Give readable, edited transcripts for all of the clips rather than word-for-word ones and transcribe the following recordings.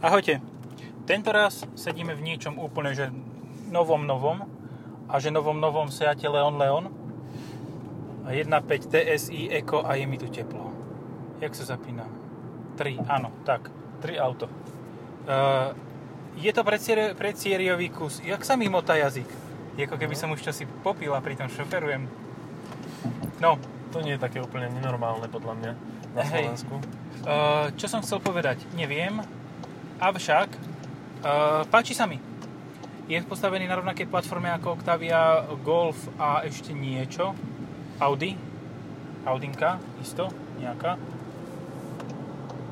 Ahojte, tentoraz sedíme v niečom úplne, že novom a že novom Seate Leon a 1.5 TSI ECO a je mi tu teplo. Jak sa zapína? 3, áno, tak, 3 auto. Je to predsériový kus, jak sa mi motá jazyk? Je ako keby som už čosi popil a pritom šoferujem. No, to nie je také úplne nenormálne podľa mňa na Slovensku. Čo som chcel povedať, neviem. Avšak, páči sa mi. Je postavený na rovnakej platforme ako Octavia, Golf a ešte niečo. Audinka, isto, nejaká.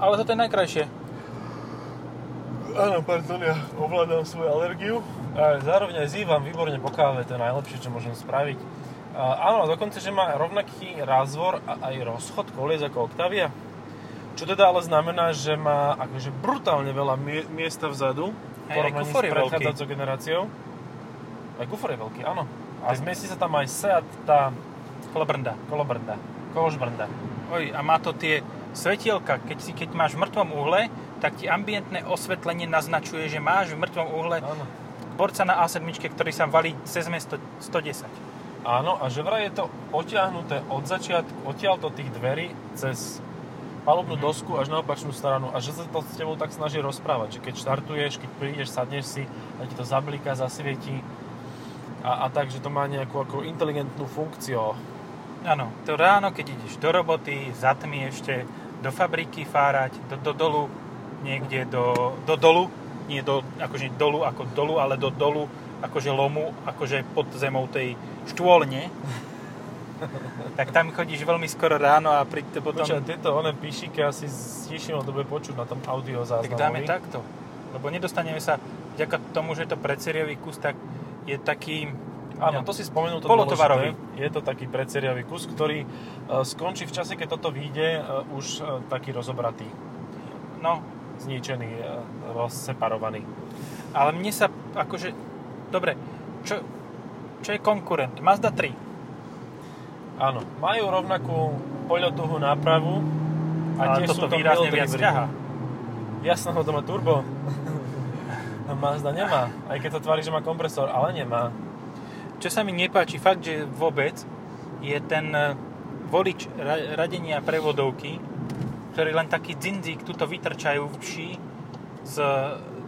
Ale toto je najkrajšie. Áno, pardon, ja ovládam svoju alergiu. A zároveň aj zývam výborne po káve, to je najlepšie, čo môžem spraviť. Áno, dokonca, že má rovnaký rázvor a aj rozchod kolies ako Octavia. Čo teda ale znamená, že má akože brutálne veľa miesta vzadu. Porovnaní s predchádzajúcou generáciou. Aj kufor je veľký, áno. A zmestí sa tam aj Seat, tá... Kolobrnda. Oj, a má to tie svetielka. Keď máš v mŕtvom uhle, tak ti ambientné osvetlenie naznačuje, že máš v mŕtvom uhle borca na A7, ktorý sa valí cez mesto 110. Áno, a že vraj je to odtiahnuté od začiatku, odtiaľto tých dverí cez... palubnú dosku až na opačnú stranu a že sa to s tebou tak snaží rozprávať, že keď štartuješ, keď prídeš, sadneš si a ti to zablíka, zasvietí a tak, že to má nejakú ako inteligentnú funkciu. Áno, to ráno, keď ideš do roboty, zatmí ešte, do fabriky fárať, do dolu, niekde do dolu, nie do, akože dolu ako dolu, ale do dolu, akože lomu, akože pod zemou tej štôlne. Tak tam chodíš veľmi skoro ráno a príďte potom... Počkaj, tieto oné píšiky asi stíšilo dobe počuť na tom audio záznamovi. Tak dáme takto, lebo nedostaneme sa vďaka tomu, že je to predseriový kus, tak je taký... Áno, to si spomenul, to dôležité. Je to taký predseriový kus, ktorý skončí v čase, keď toto vyjde, už taký rozobratý. No. Zničený, rozseparovaný. Ale mne sa akože... Dobre, čo je konkurent? Mazda 3. Áno, majú rovnakú poľotuhu nápravu a tiež sú to výrazne viac ťaha. Jasné, to má turbo. Mazda nemá, aj keď sa tvári, že má kompresor, ale nemá. Čo sa mi nepáči, fakt, že vôbec je ten volič radenia prevodovky, ktorý len taký dzindzík tuto vytrčajú vši z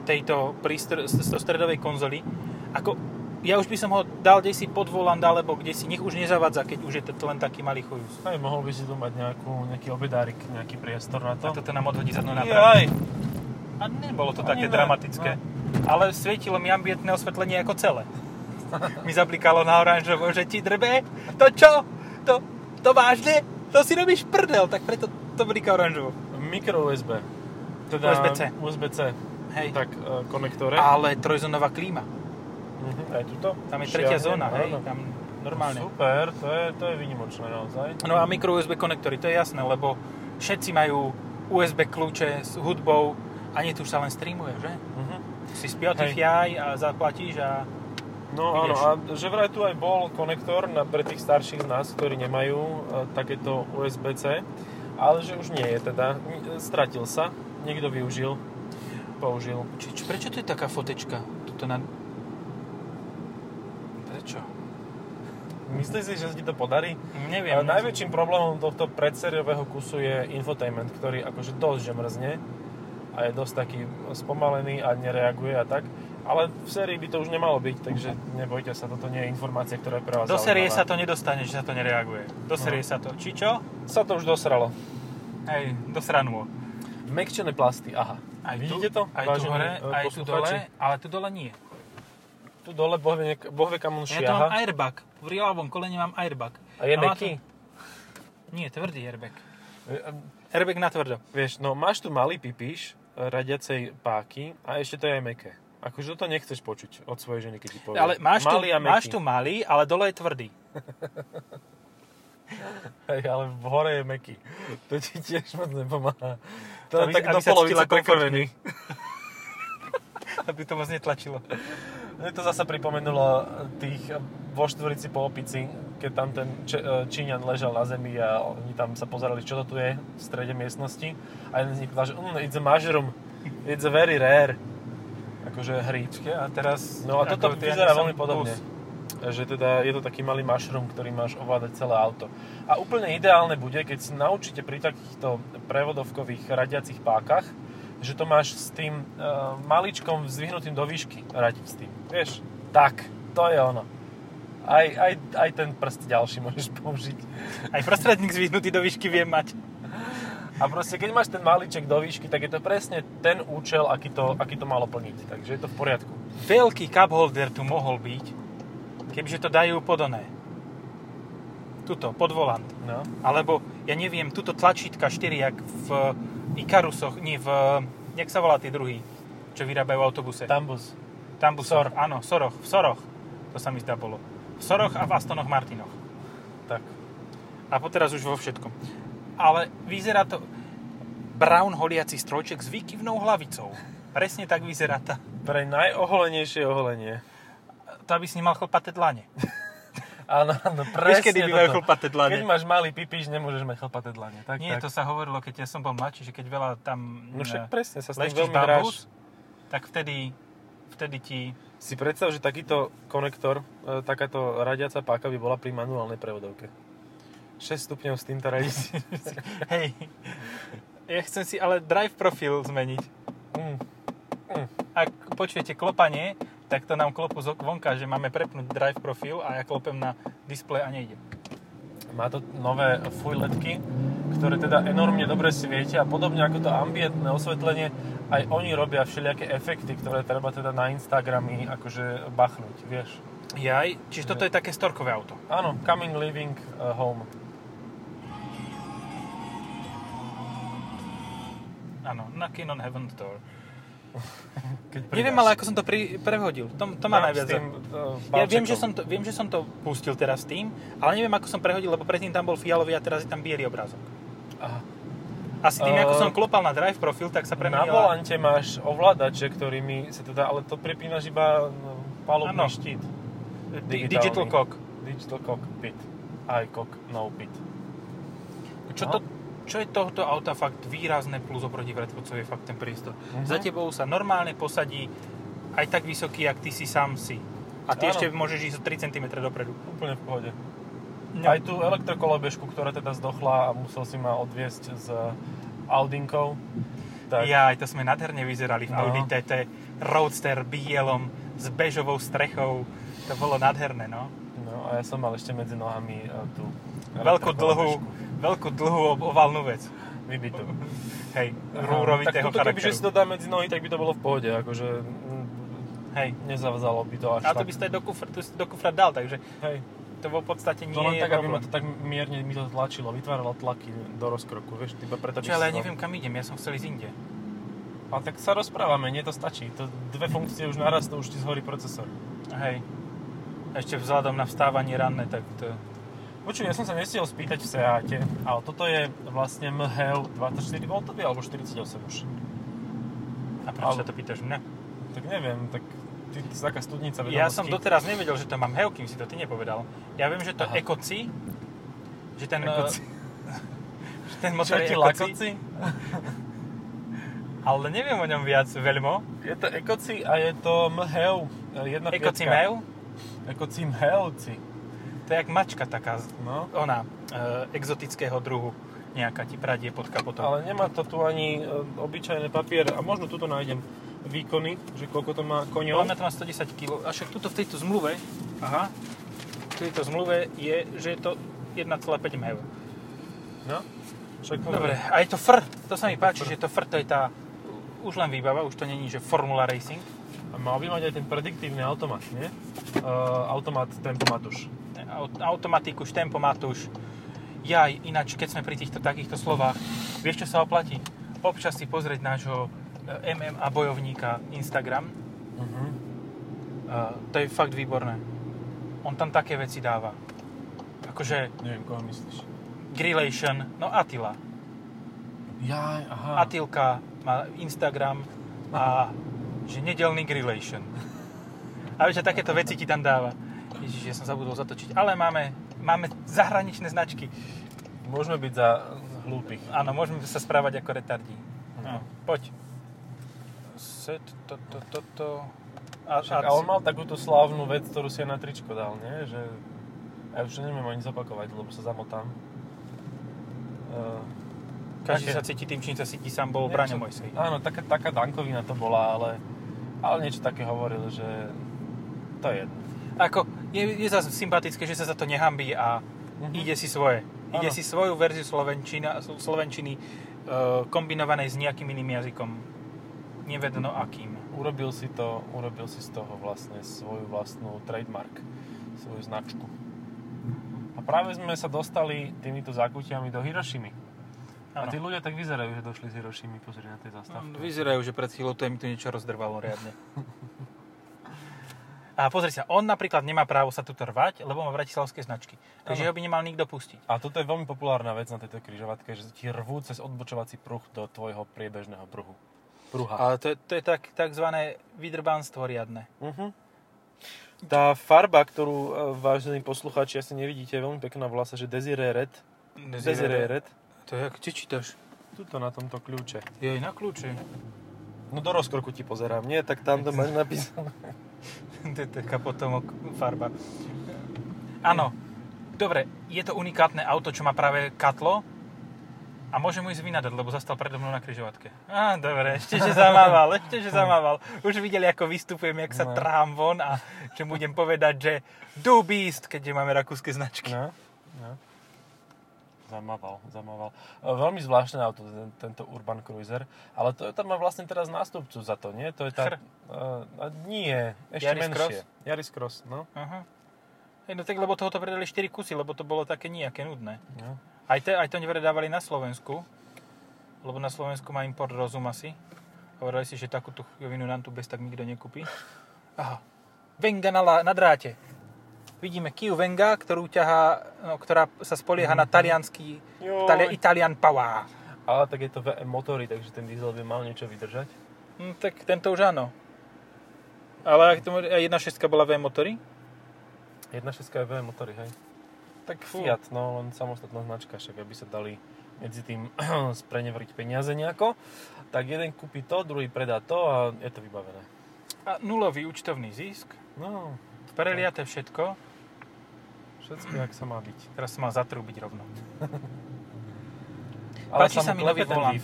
tejto z stredovej konzoly. Ako... Ja už by som ho dal kdesi pod volant, alebo kdesi, nech už nezavadza, keď už je to len taký malý chujus. Aj mohol by si tu mať nejaký obedárik, nejaký priestor na to. A toto nám odhodí zadnú napravu. A nebolo to také dramatické. No. Ale svietilo mi ambientné osvetlenie ako celé. Mi zablikalo na oranžovo, že ti drbe. To čo? To vážne? To si robíš prdel, tak preto to blika oranžovo. Micro USB. Teda USB-C. Hej. Tak konektore. Ale trojzónová klíma. Aj tuto? Tam je tretia zóna, hej, tam normálne. Super, to je výnimočné naozaj. No a micro USB konektory, to je jasné, lebo všetci majú USB kľúče s hudbou a nie tu už sa len streamuje, že? Si Spotify a zaplatíš a no ideš. Áno, a že vraj tu aj bol konektor pre tých starších z nás, ktorí nemajú takéto USB-C, ale že už nie je teda, stratil sa, niekto použil. Prečo to je taká fotečka? Tuto na... Čo? Myslíš si, že sa ti to podarí? Neviem. Najväčším problémom tohto predseriového kusu je infotainment, ktorý akože dosť že mrzne a je dosť taký spomalený a nereaguje a tak. Ale v sérii by to už nemalo byť, takže nebojte sa, toto nie je informácia, ktorá je pre vás zaujímavá. Do série sa to nedostane, že sa to nereaguje. Do série sa to. Či čo? Sa to už dosralo. Hej, dosranú. Mäkčené plasty, aha. Aj vidíte tu, to? Aj tu hore, aj tu dole, ale tu dole nie. Tu dole bohvie kam on šiaha. Ja to mám airbag. V ľavom kolene mám airbag. A je meký? Nie, tvrdý airbag. Airbag na tvrdo. Vieš, no máš tu malý pipíš radiacej páky a ešte to je aj meké. Akože to nechceš počuť od svojej ženy, keď ti povie. Ale máš tu malý, ale dole je tvrdý. Hej, ale v hore je meký. To ti tiež moc nepomáha. To je tak do polovice prekrvený. Aby to moc netlačilo. Mne to zasa pripomenulo tých vo Štvorici po Opici, keď tam ten Číňan ležal na zemi a oni tam sa pozerali, čo to tu je v strede miestnosti. A jeden z nich povedal, že it's a mushroom. It's a very rare. Akože hríčke a teraz... No a toto vyzerá veľmi podobne. Že teda je to taký malý mushroom, ktorý máš ovládať celé auto. A úplne ideálne bude, keď si naučíte pri takýchto prevodovkových radiacich pákach, že to máš s tým maličkom zdvihnutým do výšky radiť s tým. Vieš? Tak, to je ono. Aj ten prst ďalší môžeš použiť. Aj prostredník zdvihnutý do výšky viem mať. A proste, keď máš ten maliček do výšky, tak je to presne ten účel, aký to malo plniť. Takže je to v poriadku. Veľký cup holder tu mohol byť, kebyže to dajú podoné. Tuto, pod volant. No. Alebo, ja neviem, tuto tlačítka 4, jak v Icarusoch, nie v... Jak sa volá tí druhý, čo vyrábajú autobuse? Tambus. Áno, Soroch. V Soroch. To sa mi zdá bolo. V Soroch a v Astonoch Martinoch. Tak. A teraz už vo všetkom. Ale vyzerá to brown holiaci strojček s výkyvnou hlavicou. Presne tak vyzerá tá. Pre najoholenejšie oholenie. To aby si nemal chlpaté dlane. Áno, presne. Vieš, kedy by mal chlpaté dlane? Keď máš malý pipíš, nemôžeš mať chlpaté dlane. Tak, nie, tak. To sa hovorilo, keď ja som bol mladší, že keď veľa tam presne, sa leštíš bambus, tak vtedy ti... Si predstav, že takýto konektor, takáto radiaca páka by bola pri manuálnej prevodovke. 6 stupňov s týmto radíci. Hej, ja chcem si ale drive profil zmeniť. Ak počujete klopanie, tak to nám klopu zvonka, že máme prepnúť drive profil a ja klopem na displej a nejde. Má to nové full-ledky, ktoré teda enormne dobre svietia a podobne ako to ambientné osvetlenie, aj oni robia všelijaké efekty, ktoré treba teda na Instagramy akože bachnúť, vieš. Jaj, čiže toto je také storkové auto. Áno, coming, living, home. Áno, knocking on heaven's door. Neviem, ale ako som to prehodil. To má najviac. Ja viem, že som to pustil teraz tým, ale neviem, ako som prehodil, lebo predtým tam bol fialový a teraz je tam bielý obrázok. Aha. Asi tým, ako som klopal na drive profil, tak sa premenila. Na volante máš ovládače, ktorými sa teda, ale to pripínaš iba palubný štít. Digital cock. Digital cockpit. Aj cock, no pit. Čo je tohto auta fakt výrazné plus oproti predchodcovi, je fakt ten priestor. Uh-huh. Za tebou sa normálne posadí aj tak vysoký, jak ty si sám si. A ty ešte môžeš ísť o 3 cm dopredu. Úplne v pohode. No. Aj tú elektrokolobežku, ktorá teda zdochla a musel si ma odviesť s Audinkou. Tak... Jaj, to sme nádherne vyzerali v Audi TT. Roadster bielom s bežovou strechou. To bolo nádherné, no. No a ja som mal ešte medzi nohami tú veľkú dlhú oválnu vec. Vybitú. Hej, rúrovitého charakteru. Tak toto, kebyže si to dá medzi nohy, tak by to bolo v pohode, akože... Hej. Nezavzalo by to až tak. A to by si aj do kufra dal, takže... Hej. To v podstate nie je... To len tak, aby ma to tak mierne mi to tlačilo, vytváralo tlaky do rozkroku, vieš, iba preto... Čo, ale ja neviem, kam idem, ja som chcel ísť inde. A tak sa rozprávame, nie, to stačí. To dve funkcie už naraz, to už ti zhorí procesor. Hej. Ešte vzhľadom na vstávanie ranné, tak to... Počuj, ja som sa nestihol spýtať v Seate, ale toto je vlastne M-HEL 24V alebo 48 už. A prečo sa to pýtaš mňa? Tak neviem, tak ty si taká studnica vedomosti. Ja som doteraz nevedel, že to mám HEL, kým si to ty nepovedal. Ja viem, že to ECO-CI, že ten... že ten motor je ECO-CI. Ale neviem o ňom viac veľmi. Je to ECO-CI a je to M-HEL 1.5. ECO-CI M-HEL? ECO-CI M-HEL-CI. To je jak mačka taká, ona, exotického druhu, nejaká ti pradie pod kapotom. Ale nemá to tu ani obyčajný papier, a možno tuto nájdem výkony, že koľko to má koňov. Máme to má 110 kg, a však tuto v tejto zmluve, je, že je to 1,5 MH. No, však dobre, a je to FR, to sa mi páči, že to FR, to je tá, už len výbava, už to není, že Formula Racing. A mal by mať aj ten prediktívny automat, nie? Automat tempomat už. Automatik už, tempomat už. Jaj, ináč, keď sme pri takýchto slovách, vieš, čo sa oplatí? Občas si pozrieť nášho MMA bojovníka Instagram. Uh-huh. To je fakt výborné. On tam také veci dáva. Akože... Neviem, koho myslíš. Grillation, no Attila. Jaj, aha. Attilka má Instagram a... že nedelný grillation. A vieš, že takéto veci ti tam dáva. Ježiš, ja som zabudol zatočiť. Ale máme zahraničné značky. Môžeme byť za hlúpych. Áno, môžeme sa správať ako retardí. No, poď. set, A on mal takúto slávnu vec, ktorú si aj na tričko dal, nie? Že... Ja už to neviem ani zapakovať, lebo sa zamotám. Každý sa cíti tým, čím sa cíti, sám bol Braňo Mojsej. Áno, taká dankovina to bola, ale niečo také hovoril, že to je jedno. Ako, je zase sympatické, že sa za to nehambí a ide si svoje. Ide si svoju verziu slovenčiny kombinovanej s nejakým iným jazykom. Nevedno akým. Urobil si z toho vlastne svoju vlastnú trademark, svoju značku. A práve sme sa dostali týmito zákutiami do Hirošimy. A tí ľudia tak vyzerajú, že došli z Hirošimy, pozri na tej zastávke. Vyzerajú, že pred chvíľou to niečo rozdrvalo riadne. A pozri sa, on napríklad nemá právo sa tu rvať, lebo má bratislavské značky. Takže ho by nemal nikto pustiť. A toto je veľmi populárna vec na tejto križovatke, že ti rvú cez odbočovací pruh do tvojho priebežného pruha. Ale to je takzvané vydrbánstvo riadne. Uh-huh. Tá farba, ktorú vážení poslucháči asi nevidíte, je veľmi pekná, volá sa, že Desiré Red. Desiré Red. To je, kde čítaš? Tuto na tomto kľúče. Joj, na kľúče. No do rozkroku ti pozerám, nie? Tak tam to máš napísané. To je taká potom farba. Áno, dobre, je to unikátne auto, čo má práve katlo a môžem mu ísť vynadať, lebo zastal predo mnou na križovatke. Á, dobre, ešte že zamával. Už videli, ako vystupujem, jak sa trhám von a že mu idem povedať, že du beast, keďže máme rakúske značky. No. Zamával. Veľmi zvláštne auto, tento Urban Cruiser, ale to tam má vlastne teraz nástupcu za to, nie? To je tá... nie, ešte Yaris menšie. Yaris Cross, no. Aha. No tak, lebo tohoto predali 4 kusy, lebo to bolo také nejaké nudné. No. Aj to nevredávali na Slovensku, lebo na Slovensku má import rozum asi. Hovorili si, že takúto chujovinu nám tu bez tak nikto nekúpi. Aha. Venga na dráte. Vidíme Kia Venga, ktorá sa spolieha na taliansky Italian Power. Ale tak je to VM motory, takže ten diesel by mal niečo vydržať. Tak tento už áno. Ale 1.6 bola VM motory? 1.6 je VM motory, hej. Tak Fiat, no len samostatná značka, však aby sa dali medzi tým sprenevriť peniaze nejako. Tak jeden kúpi to, druhý predá to a je to vybavené. A nulový účtovný zisk. No, preliate všetko. Všetko, jak sa má byť. Teraz sa má zatrúbiť rovno. Ale páči sa mi nový volant.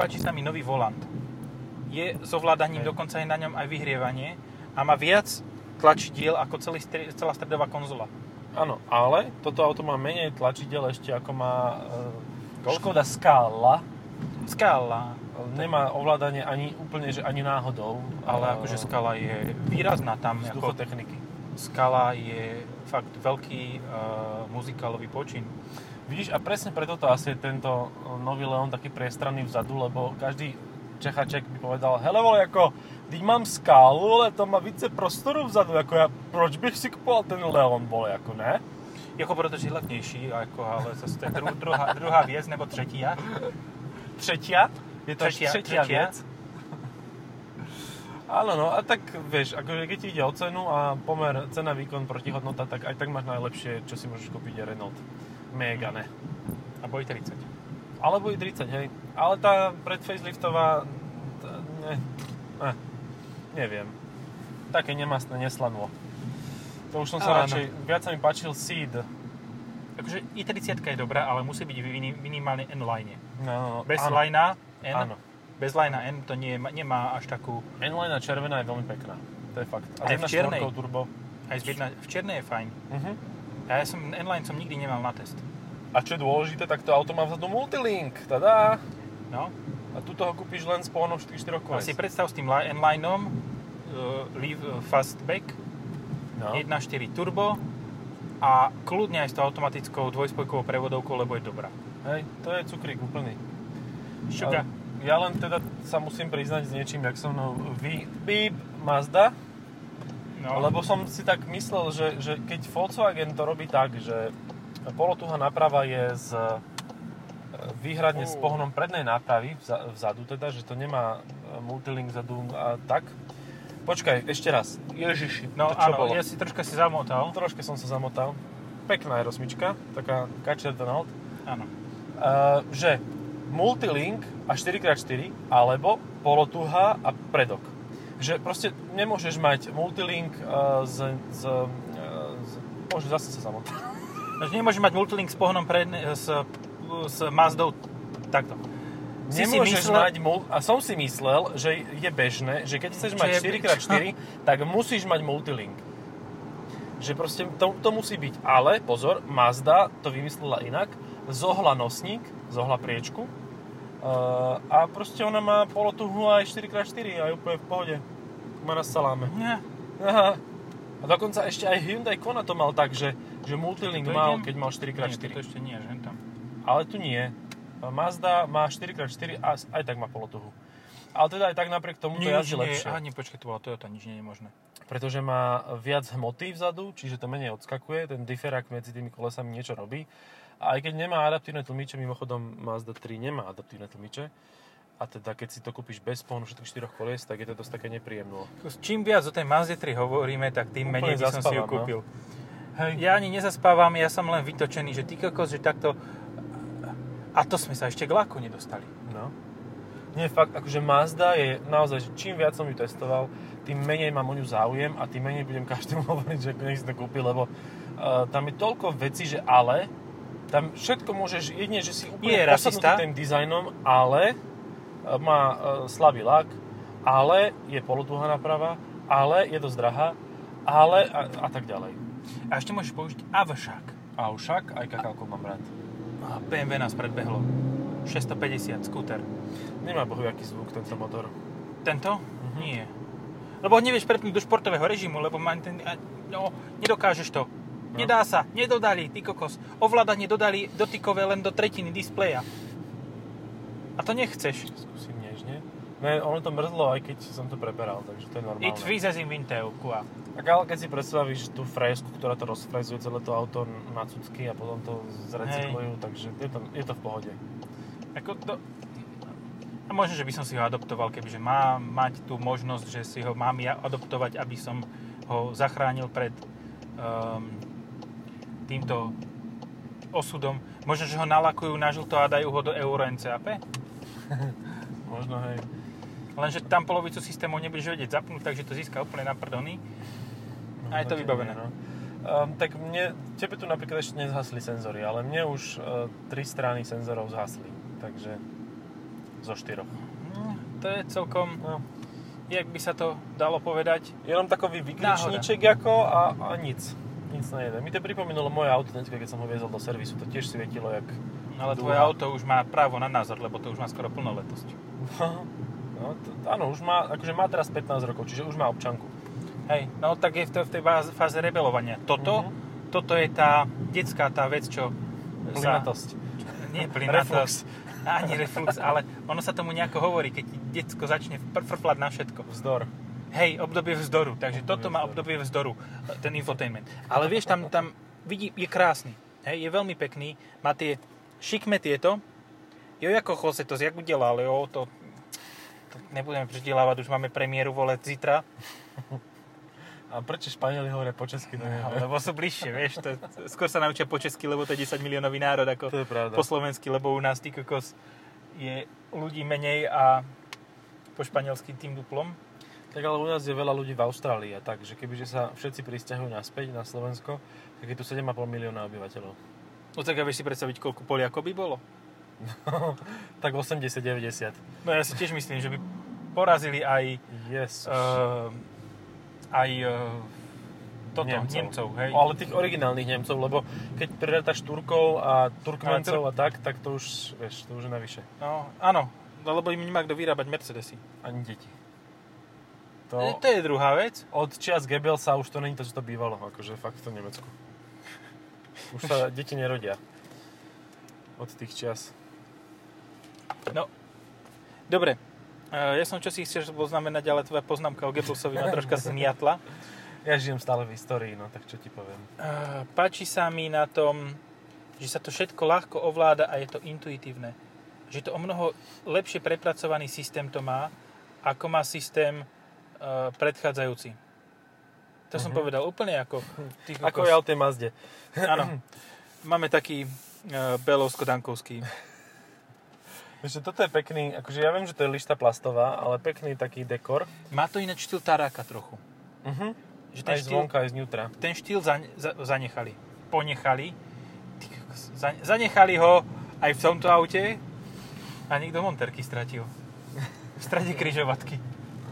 Páči sa mi nový volant. Je s ovládaním, dokonca je na ňom aj vyhrievanie a má viac tlačidiel ako celá stredová konzola. Áno, ale toto auto má menej tlačidiel ešte ako má Škoda Scala. Nemá ovládanie ani úplne, že ani náhodou. Ale akože Scala je výrazná tam. Vzduchotechniky. Scala je fakt veľký muzikálový počin. Vidíš, a presne preto to asi je tento nový Leon taký priestranný vzadu, lebo každý Čechaček by povedal, hele vole, ako, teď mám Skalu, ale to má více prostoru vzadu, ako ja, proč bych si kupoval ten Leon, vole, ako ne? Jako protože je levnější, ako, ale zase to je druhá věc, nebo třetia. Třetia? Je to třetia věc? Áno, no a tak vieš, akože keď ti ide o cenu a pomer cena, výkon, protihodnota, tak aj tak máš najlepšie, čo si môžeš kúpiť, Renault Megane. Alebo i30. Alebo i30, hej. Ale tá predfaceliftová, neviem. Také nemastné, neslanvo. To už som sa radšej, viac sa mi páčil Seed. Akože i30 je dobrá, ale musí byť minimálne N-line. No, bez line-a N. Áno. Bez line N to nemá až takú... N-line červená je veľmi pekná. To je fakt. A aj v čiernej. Turbo. Aj v čiernej je fajn. Uh-huh. Ja som N-line nikdy nemal na test. A čo je dôležité, tak to auto má vzadu Multilink. Tadá! No. A tu toho kúpiš len s pohonom 4 koles. A si predstav s tým N-lineom Leaf Fastback 1.4 turbo a kľudne aj s tou automatickou dvojspojkovou prevodovkou, lebo je dobrá. Hej, to je cukrík úplný. Šuka. Ja len teda sa musím priznať s niečím, jak som Mazda. No. Lebo som si tak myslel, že keď Volkswagen to robí tak, že polotuha naprava je výhradne s pohonom prednej nápravy vzadu, teda, že to nemá Multilink vzadu a tak. Počkaj, ešte raz. Ježiši, no, to čo áno, bolo? Ja si troška si zamotal. Troška som sa zamotal. Pekná je rozmička, taká Kačer Donald. Áno. Že... Multilink a 4x4 alebo polotuha a predok. Že proste nemôžeš mať Multilink Bože, zase sa zamotám. Nemôžeš mať Multilink s pohonom s Mazdou takto. A som si myslel, že je bežné, že keď chceš mať 4x4, tak musíš mať Multilink. Že proste to musí byť. Ale pozor, Mazda to vymyslela inak. Zohla nosník, zohla priečku a proste ona má polotuhu aj 4x4 a je úplne v pohode. Má na saláme. Aha. A dokonca ešte aj Hyundai Kona to mal tak, že Multilink mal, keď mal 4x4. Nie, to ešte nie, že tam. Ale tu nie. Mazda má 4x4 a aj tak má polotuhu. Ale teda aj tak napriek tomu to jazdí lepšie. Ani počkaj, to bola Toyota, nič nie je možné. Pretože má viac hmoty vzadu, čiže to menej odskakuje, ten diferák medzi tými kolesami niečo robí. A aj keď nemá adaptívne tlmiče, mimochodom Mazda 3 nemá adaptívne tlmiče, a teda keď si to kúpiš bez pohonu všetkých štyroch kolies, tak je to dosť také nepríjemné. Čím viac o tej Mazde 3 hovoríme, tak tým menej by som si ju kúpil. No? Ja ani nezaspávam, ja som len vytočený, že ty kokos, že takto... A to sme sa ešte k laku nedostali. No. Nie, fakt, akože Mazda je naozaj, čím viac som ju testoval, tým menej mám o ňu záujem a tým menej budem každému hovoriť, že nech si to kúpi, lebo tam je toľko vecí, že ale... Tam všetko môžeš, jedine, že si úplne posadnutý tým dizajnom, ale má slabý lak, ale je polotuhá naprava, ale je dosť drahá, ale a tak ďalej. A ešte môžeš použiť avšak. Avšak, aj kakálko mám rád. A BMW nás predbehlo. 650, skúter. Nemá bohujaký zvuk tento motor. Tento? Mhm. Nie. Lebo nevieš prepnúť do športového režimu, lebo nedokážeš to. No. Nedá sa, nedodali, ty kokos. Ovládanie dodali dotykové len do tretiny displeja. A to nechceš. Skúsim nežne. Ne, ono to mrzlo, aj keď som to preberal, takže to je normálne. It freezes in winter, kua. Ale keď si predstavíš tú frézku, ktorá to rozfrézuje celé to auto na cucky a potom to zrecyklujú, takže je to v pohode. Ako to... A možno, že by som si ho adoptoval, kebyže mám mať tú možnosť, že si ho mám ja adoptovať, aby som ho zachránil pred... týmto osudom. Možno, že ho nalakujú na žlto a dajú ho do Euro-NCAP? Možno, hej. Lenže tam polovicu systémov nebudeš vedieť zapnúť, takže to získa úplne na prdony. A je to vybavené. No. Tak tebe tu napríklad ešte nezhasli senzory, ale mne už 3 strany senzorov zhasli. Takže zo 4. To je celkom... No. Jak by sa to dalo povedať? Je len takový vykričníček ako a nic nejde. Mi to pripomínalo moje auto, keď som ho viezol do servisu, to tiež svietilo jak... Ale tvoje auto už má právo na názor, lebo to už má skoro plnoletosť. No, áno, už má, akože má teraz 15 rokov, čiže už má občanku. Hej, no tak je v tej fáze rebelovania. Toto je tá detská tá vec, čo... Plynatosť. Nie plynatosť. Ani reflux, ale ono sa tomu nejako hovorí, keď detsko začne frflať na všetko. Vzdor. Hej, obdobie vzdoru. Takže toto má obdobie vzdoru, ten infotainment. Ale vieš, tam vidí, je krásny. Hej, je veľmi pekný. Má tie šikme tieto. Jo, ako chose to, jak udelal, jo, to nebudeme predelávať, už máme premiéru vole zítra. A prečo Španieli hovoria po česky? No, lebo sú bližšie, vieš. Skôr sa naučia po česky, lebo to je 10 miliónový národ ako po slovensky, lebo u nás kokos je ľudí menej a po španielsky tým duplom. Tak ale u nás je veľa ľudí v Austrálii, takže kebyže sa všetci prisťahujú naspäť na Slovensko, tak je tu 7,5 milióna obyvateľov. No tak a vieš si predstaviť, koľko Poliakov by bolo? No, tak 80-90. No ja si tiež myslím, že by porazili aj... Yes. Toto, Nemcov, hej. Ale tých originálnych Nemcov, lebo keď predátaš Turkov a Turkmencov a tak to už, vieš, to už je navyše. No, áno, lebo im nemá kto vyrábať Mercedesy. Ani deti. To je druhá vec. Od čias Goebbelsa už to není to, čo to bývalo, akože fakt v tom Nemecku. Už sa deti nerodia. Od tých čias. No, dobre. Ja som čo si chcel poznamenať, ale tvoja poznámka o Goebbelsovi ma troška zmiatla. Ja žijem stále v histórii, no tak čo ti poviem. Páči sa mi na tom, že sa to všetko ľahko ovláda a je to intuitívne. Že to o mnoho lepšie prepracovaný systém to má, ako má systém predchádzajúci. To som povedal úplne ako... Ako ja o tej Mazde. Áno. Máme taký belovsko-dankovský Víš, toto je pekný, akože ja viem, že to je lišta plastová, ale pekný taký dekor. Má to ináč štýl taráka trochu. Uh-huh. Že ten aj štýl, zvonka, aj znútra. Ten štýl zanechali. Ponechali. Zanechali ho aj v tomto aute a niekto monterky stratil. V strade križovatky.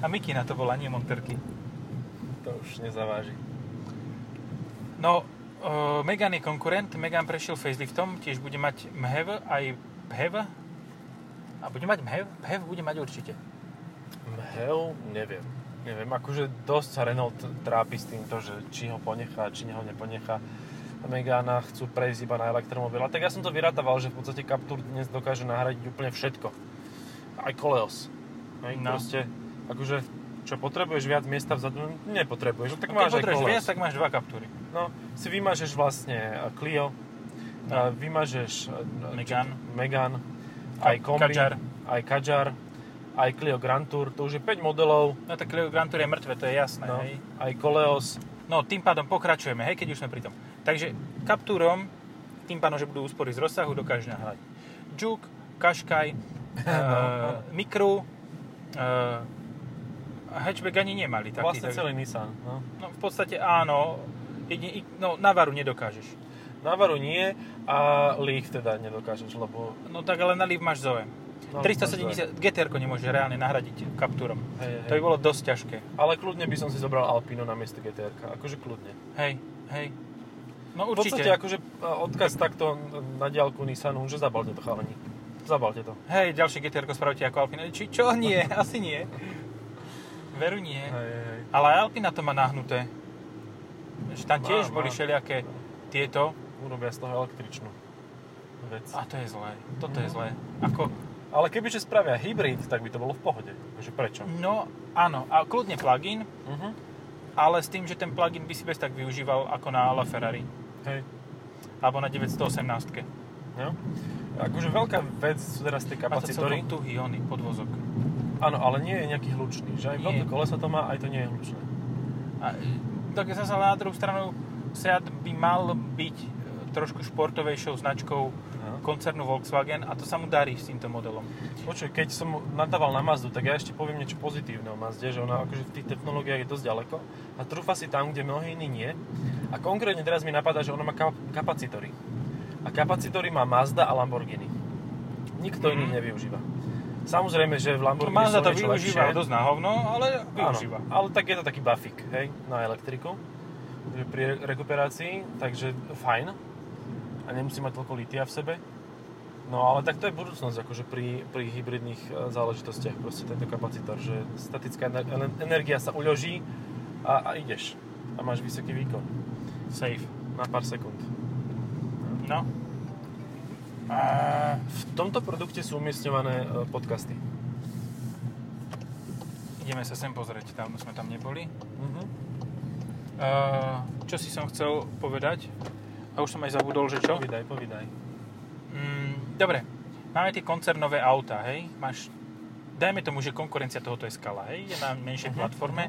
A Mikina to bola, nie monterky. To už nezaváži. No, Megane je konkurent. Megane prešiel faceliftom, tiež bude mať M-HEL aj HEV. A bude mať MHEV? MHEV bude mať určite. MHEV? Neviem. Neviem, akože dosť sa Renault trápi s týmto, že či ho ponechá, či ho neponechá. Megana chcú prejsť iba na elektromobil. A tak ja som to vyrataval, že v podstate Captur dnes dokáže nahradiť úplne všetko. Aj Coleos. Hej, no. Proste, akože, čo potrebuješ viac miesta vzadu? Nepotrebuješ. Tak máš aj Coleos. Viac, tak máš dva Captury. No, si vymažeš vlastne Clio, no. Vymažeš Megane, aj kombi, aj Kajar, aj Clio Grand Tour, to už je 5 modelov. No tak Clio Grand Tour je mŕtve, to je jasné, no, hej. Aj Coleos. No, tým pádom pokračujeme, hej, keď už sme pri tom. Takže Capturom, tým pádom, že budú úspory z rozsahu, dokážu nahradiť Juke, Qashqai, Micru, hatchback ani nemali. Taký, vlastne tak, celý Nissan, no. No, v podstate áno, Navaru nedokážeš. Navaru nie a Leaf teda nedokážeš, lebo... No tak ale na Leaf máš ZOE. No, 370 GTR-ko nemôže reálne nahradiť Capturom. Hej. To by bolo dosť ťažké. Ale kľudne by som si zobral Alpinu na miesto GTR-ka. Akože kľudne. Hej. No určite. V podstate akože odkaz takto na diaľku Nissanu, že zabalte to, chalani. Zabalte to. Hej, ďalšie GTR-ko spravíte ako Alpina. Či čo? Nie, asi nie. Veru nie. Hej. Ale Alpina to má nahnuté. Že tam tiež boli všelijaké tieto... urobia z toho električnú vec. A to je zlé. Toto je zlé. Ako... Ale kebyže spravia hybrid, tak by to bolo v pohode. Takže prečo? No, áno. A kľudne plug-in, ale s tým, že ten plug-in by si bez tak využíval ako na La Ferrari. Hej. Alebo na 918-ke. No. Akože veľká vec sú teraz tie kapacitory. A to celkom tuhý oný podvozok. Áno, ale nie je nejaký hlučný. Že aj veľké kolesa to má, aj to nie je hlučné. Tak zase na druhú stranu Seat by mal byť trošku športovejšou značkou koncernu Volkswagen a to sa mu darí s týmto modelom. Počuj, keď som nadával na Mazdu, tak ja ešte poviem niečo pozitívne o Mazde, že ona akože v tých technológiách je dosť ďaleko a trúfa si tam, kde mnohí iní nie. A konkrétne teraz mi napadá, že ona má kapacitory. A kapacitory má Mazda a Lamborghini. Nikto iný nevyužíva. Samozrejme, že v Lamborghini Mazda to využíva dosť na hovno, ale využíva. Áno, ale tak je to taký bafik, hej, na elektriku pri rekuperácii, takže fajn. A nemusí mať toľko litia v sebe. No ale tak to je budúcnosť, akože pri hybridných záležitostiach proste tento kapacitor, že statická energia sa uľoží a ideš. A máš vysoký výkon. Safe. Na pár sekúnd. No. A v tomto produkte sú umiestňované podcasty. Ideme sa sem pozrieť, tam sme tam neboli. Čo si som chcel povedať? A už som aj zabudol, že čo? Povídaj. Dobre, máme tie koncernové auta, hej? Máš, dajme tomu, že konkurencia tohoto je Scala, hej? Je na menšej platforme,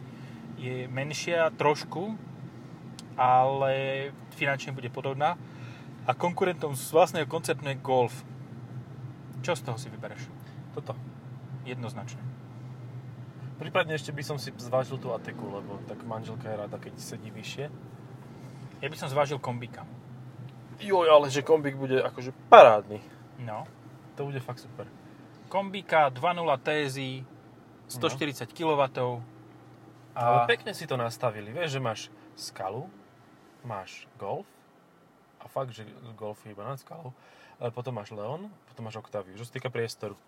je menšia trošku, ale finančne bude podobná. A konkurentom z vlastného koncernu je Golf. Čo z toho si vybereš? Toto. Jednoznačne. Prípadne ešte by som si zvážil tú Ateku, lebo tak manželka je rada, keď sedí vyššie. Ja by som zvážil kombíka. Joj, ale že kombík bude akože parádny. No. To bude fakt super. Kombíka 2.0 TSI 140 kW. Ale pekne si to nastavili. Vieš, že máš Scalu, máš Golf a fakt, že Golf je iba nad Scalou. Ale potom máš Leon, potom máš Octaviu. Čo sa týka priestoru.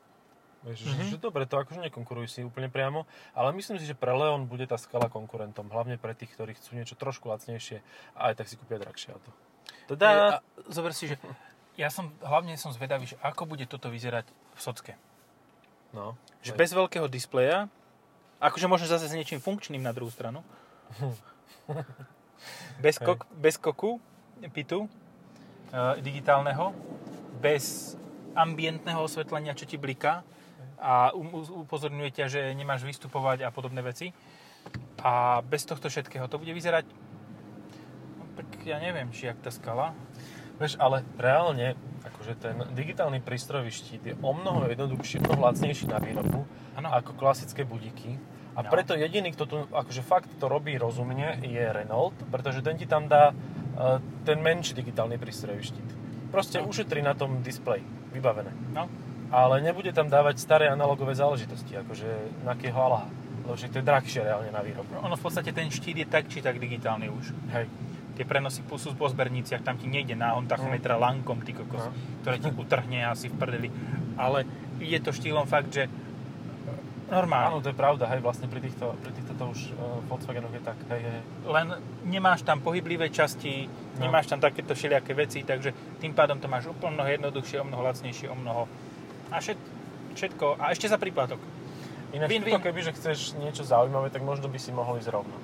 Vieš, že dobre, to akože nekonkurujú si úplne priamo, ale myslím si, že pre Leon bude tá Scala konkurentom. Hlavne pre tých, ktorí chcú niečo trošku lacnejšie a aj tak si kúpia drahšie auto. Teda... Zober si, že hlavne som zvedavý, že ako bude toto vyzerať v socke. No. Že bez veľkého displeja, akože možno zase s niečím funkčným na druhú stranu. Bez koku, pitu, digitálneho, bez ambientného osvetlenia, čo ti bliká a upozorňuje ťa, že nemáš vystupovať a podobné veci. A bez tohto všetkého to bude vyzerať... Ja neviem, či jak tá Scala. Vieš, ale reálne, akože ten digitálny prístrojový štít je omnoho jednoduchší, omnoho lacnejší na výrobu ako klasické budíky. A preto jediný, kto tu akože fakt to robí rozumne, je Renault, pretože ten ti tam dá ten menší digitálny prístrojový štít. Proste ušetrí na tom displeji, vybavené. No. Ale nebude tam dávať staré analogové záležitosti, akože na kého alaha. Lebo to je drahšie reálne na výrobu. No, ono v podstate ten štít je tak či tak digitálny už. Hej. Tie prenosy sú po zberniciach, tam ti nejde na on tachometra lankom, ty kokos, ktoré ti utrhne asi v prdeli. Ale ide to štýlom fakt, že normálne. Áno, to je pravda, hej, vlastne pri týchto to už Volkswagenov je tak, hej. Len nemáš tam pohyblivé časti, nemáš tam takéto všelijaké veci, takže tým pádom to máš úplne mnoho jednoduchšie, o mnoho lacnejšie, o mnoho a všetko, a ešte za príplatok. Inak to, kebyže chceš niečo zaujímavé, tak možno by si mohol ísť rovno.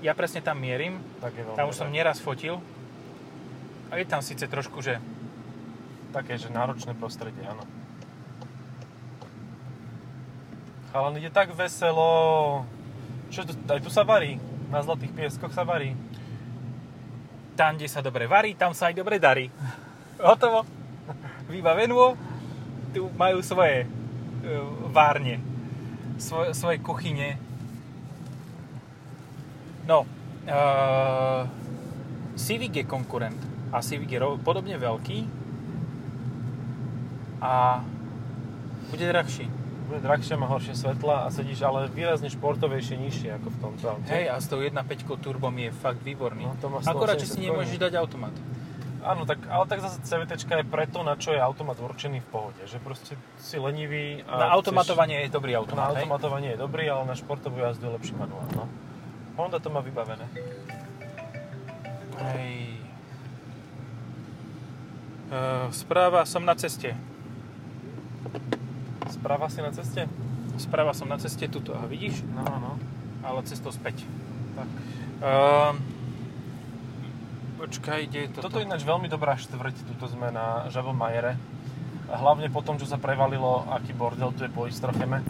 Ja presne tam mierim, tam už som nieraz fotil a je tam síce trošku, že také, že náročné prostredie, áno. Chalan ide tak veselo. Čo tu, aj tu sa varí, na Zlatých pieskoch sa varí. Tam, kde sa dobre varí, tam sa aj dobre darí. Hotovo, vybavenú, tu majú svoje várne, svoje kuchyne. No, Civic je konkurent a Civic je podobne veľký a bude drahší. Bude drahšie, má horšie svetla a sedíš ale výrazne športovejšie nižšie ako v tomto aute. Hej, a s tou 1.5 turbom je fakt výborný. No, akorát, či si nemôžeš dať automat. Áno, tak, ale tak zase CVTčka je preto, na čo je automat určený v pohode. Že proste si lenivý. A na automatovanie je dobrý automat. Na automatovanie je dobrý, ale na športovú jazdu je lepší manuál, no. Honda to má vybavené. Hej. Správa, som na ceste. Správa si na ceste? Správa som na ceste, tuto, vidíš? No. Ale cestou späť. Tak. Počkaj, kde je toto? Toto je ináč veľmi dobrá štvrť, tuto sme na Žabomajere. Hlavne po tom, čo sa prevalilo, aký bordel tu je po Istrocheme.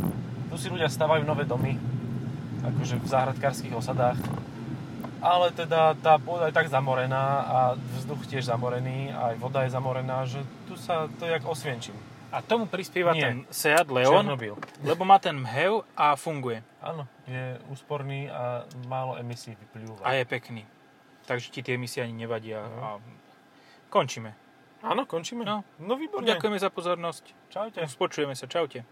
Tu si ľudia stavajú nové domy. Akože v záhradkárskych osadách. Ale teda tá pôda je tak zamorená a vzduch tiež zamorený, aj voda je zamorená, že tu sa to jak osvienčím. A tomu prispieva ten Seat Leon, Černobyl. Lebo má ten M-HEL a funguje. Áno, je úsporný a málo emisí vypľúva. A je pekný. Takže ti tie emisie ani nevadia. A končíme. Áno, končíme. No výborné. Ďakujeme za pozornosť. Čaute. Spočujeme sa, čaute.